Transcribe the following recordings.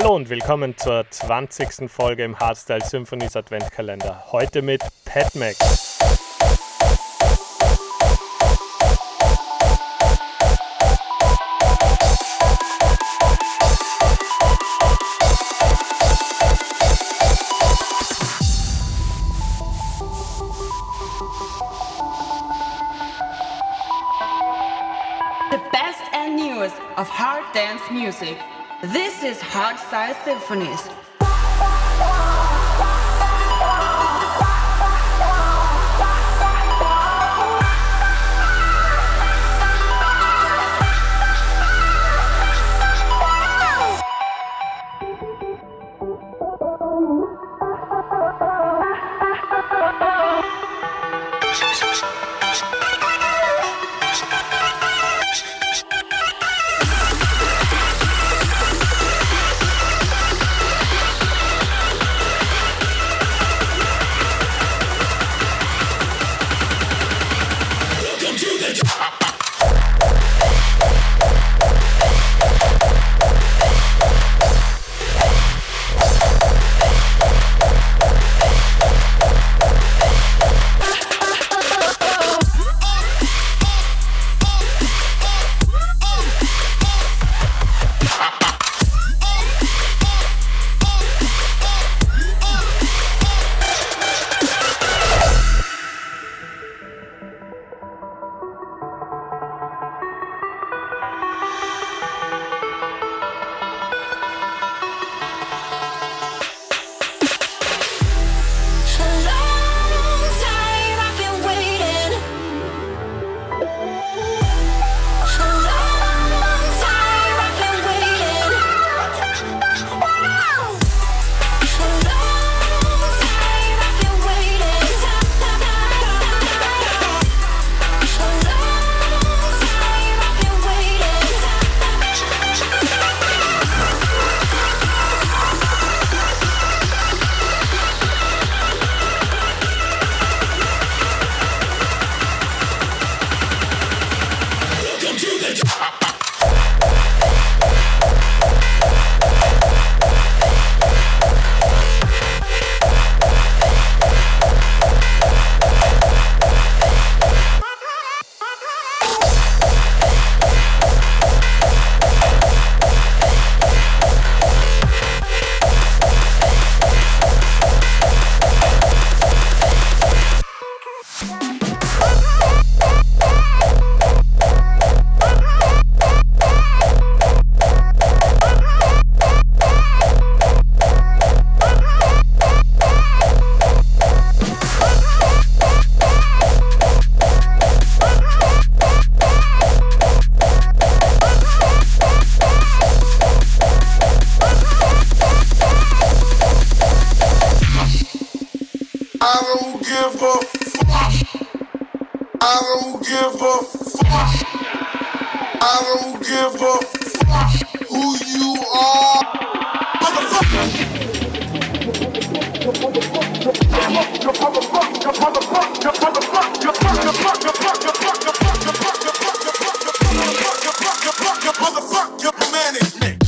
Hallo und willkommen zur 20. Folge im Hardstyle-Symphonies Adventkalender. Heute mit Padmex. The best and newest of hard dance music. This is Hardstyle-Symphonies. Next.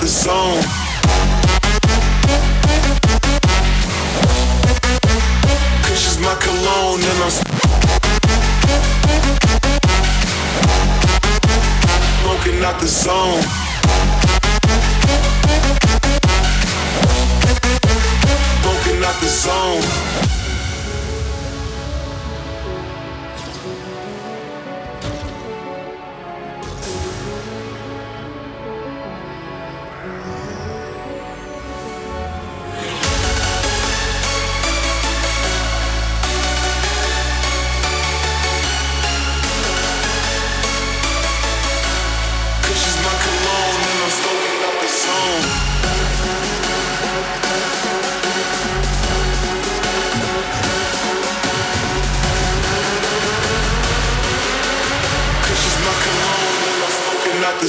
the zone. Cause she's my cologne and I'm smoking out the zone. Smoking out the zone.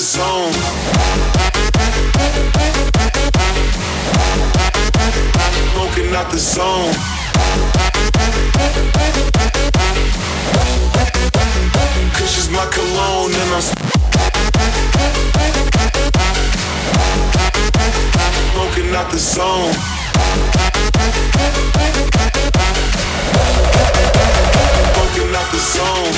The zone. Smoking out the zone. Cause she's my cologne and I'm smoking out the zone. Smoking out the zone.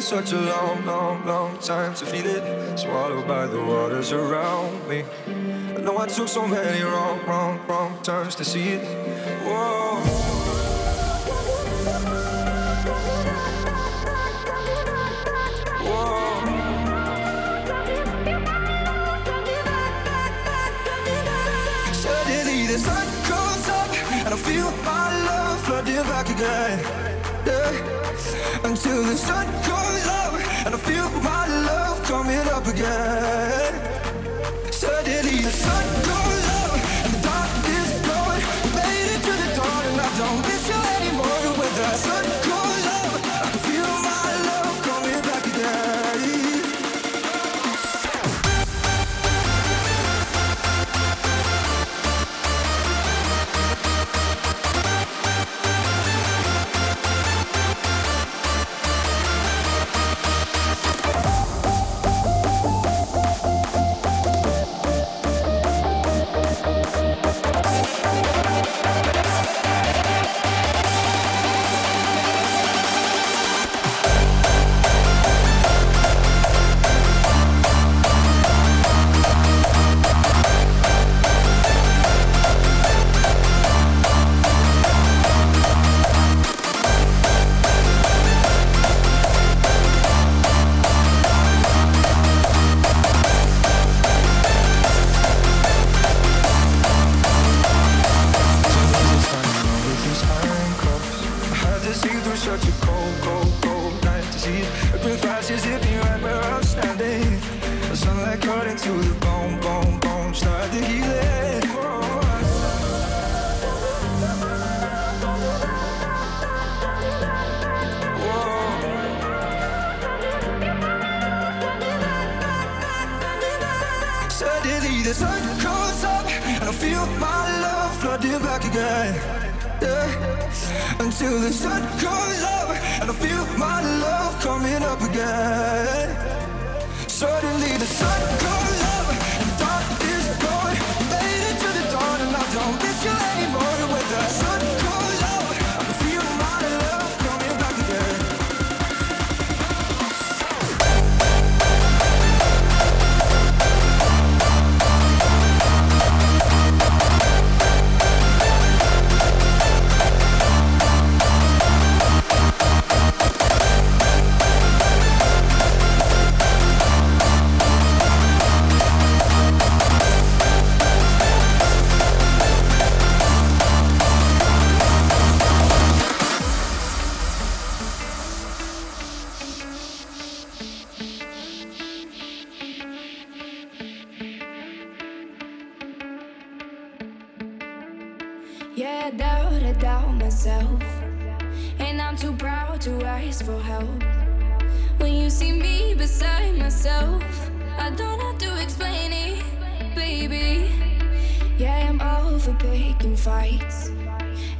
Such a long, long, long time to feel it swallowed by the waters around me. I know I took so many wrong turns to see it. Whoa. Whoa. Suddenly the sun goes up and I feel my love flooding back again. Yeah. Until the sun goes and I feel my love coming up again. Suddenly the sun goes up and the dark is blowing. We made it to the dawn and I don't miss you anymore. When the sun goes up, I can feel my love coming back again. cold, cold night to see it. A professor's hit me right where I'm standing. The sunlight cut into the bone, bone, bone. Start to heal it. Whoa. Suddenly the sun comes up and I feel my love flooding back again. Yeah. Until the sun comes up and I feel my love coming up again. Suddenly the sun comes up and the dark is gone. I made it to the dawn and I don't miss you anymore. When the sun comes up, I can feel my love coming back again. And I'm too proud to ask for help. When you see me beside myself, I don't have to explain it, baby. Yeah, I'm over picking fights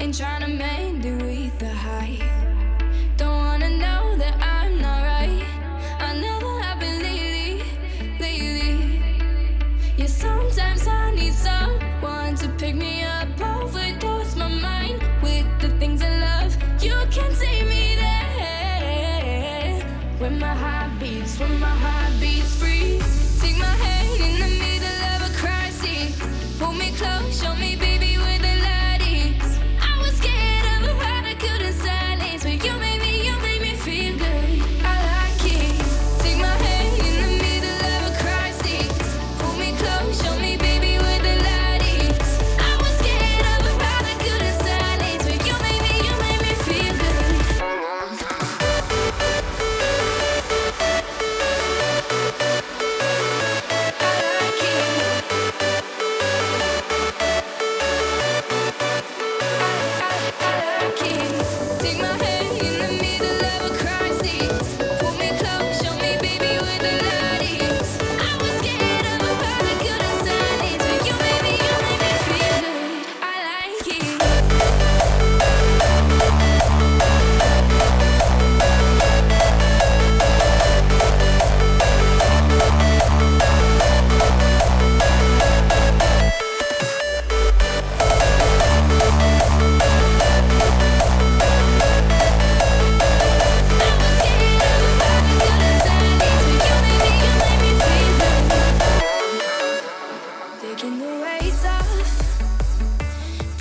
and trying to mend it with the high. Don't wanna know that I'm not right. I know what happened lately. Yeah, sometimes I need someone to pick me up. Overdose my mind with the things I love. You can take me there. When my heart beats free. Take my hand in the middle of a crisis. Hold me close, show me baby where the light is. I was scared of a heart I couldn't silence, but you made me feel good. I like it. Take my hand in the middle of a crisis. Hold me close, show me baby.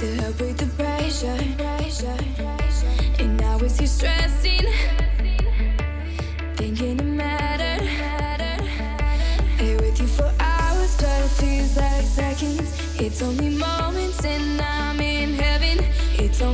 I was scared.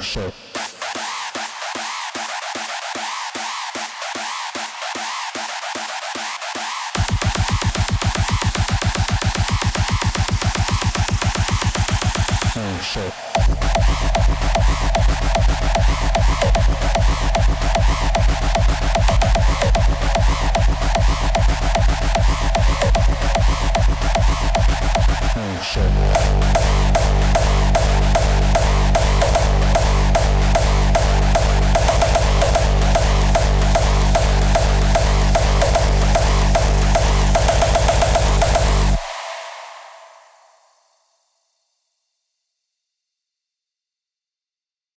Shit.